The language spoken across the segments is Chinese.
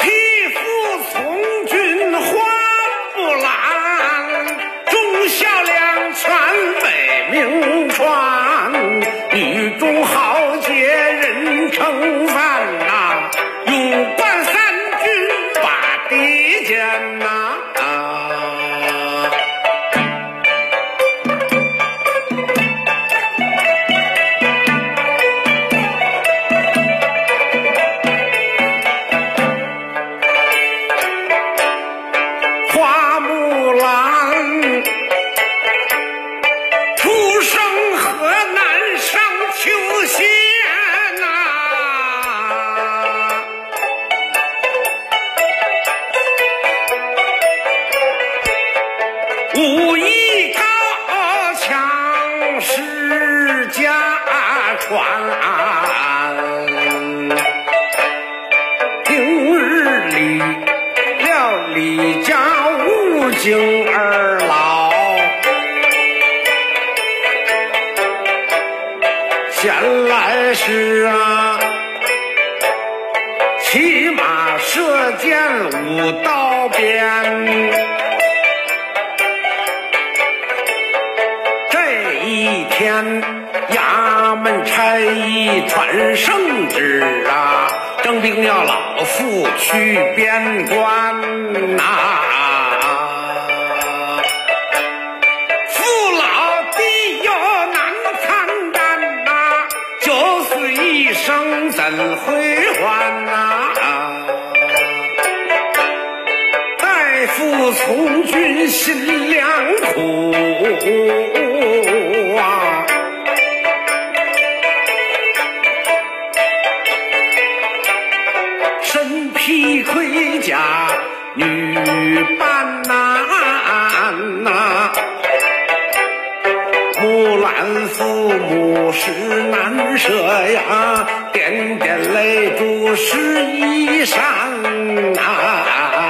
匹夫从军花木兰，忠孝两全北冥川，女中豪杰人称赞呐，勇冠三军把敌歼呐。 武艺高强世家传，平日里料理家务精而老，闲来时啊，骑马射箭舞刀鞭。 天衙门差役传圣旨啊，征兵要老父去边关呐、啊，父老弟幼难参战呐、啊，九死一生怎回还呐、啊？代父从军心良苦。 身披盔甲，女扮男呐。木兰父母实难舍呀，点点泪珠湿衣衫啊。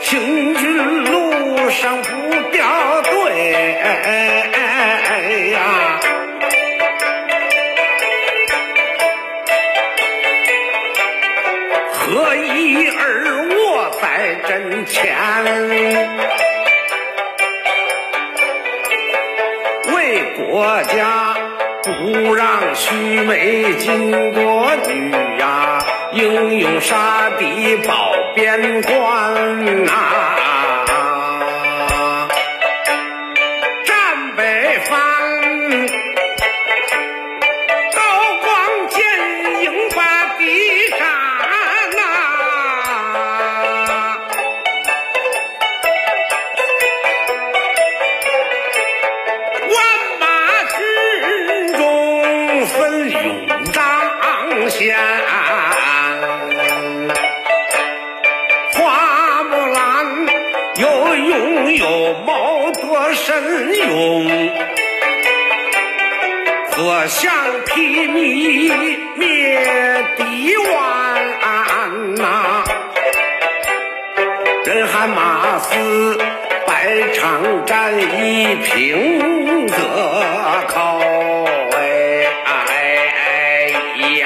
行军路上不掉队呀，合衣而卧在阵前，为国家不让须眉巾帼女呀。 英勇杀敌保边关呐、啊，战北方，刀光剑影把敌斩呐，万马之中分勇当先。 有谋多神勇，左相披靡灭敌顽呐！人喊马嘶，百场战役平则靠哎哎哎呀！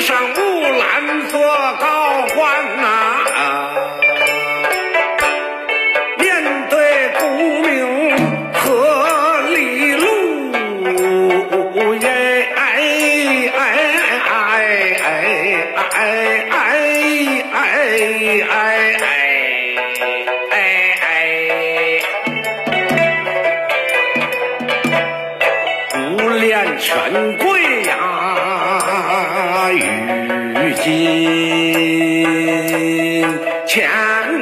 上木兰做高官呐、啊。亲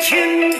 自。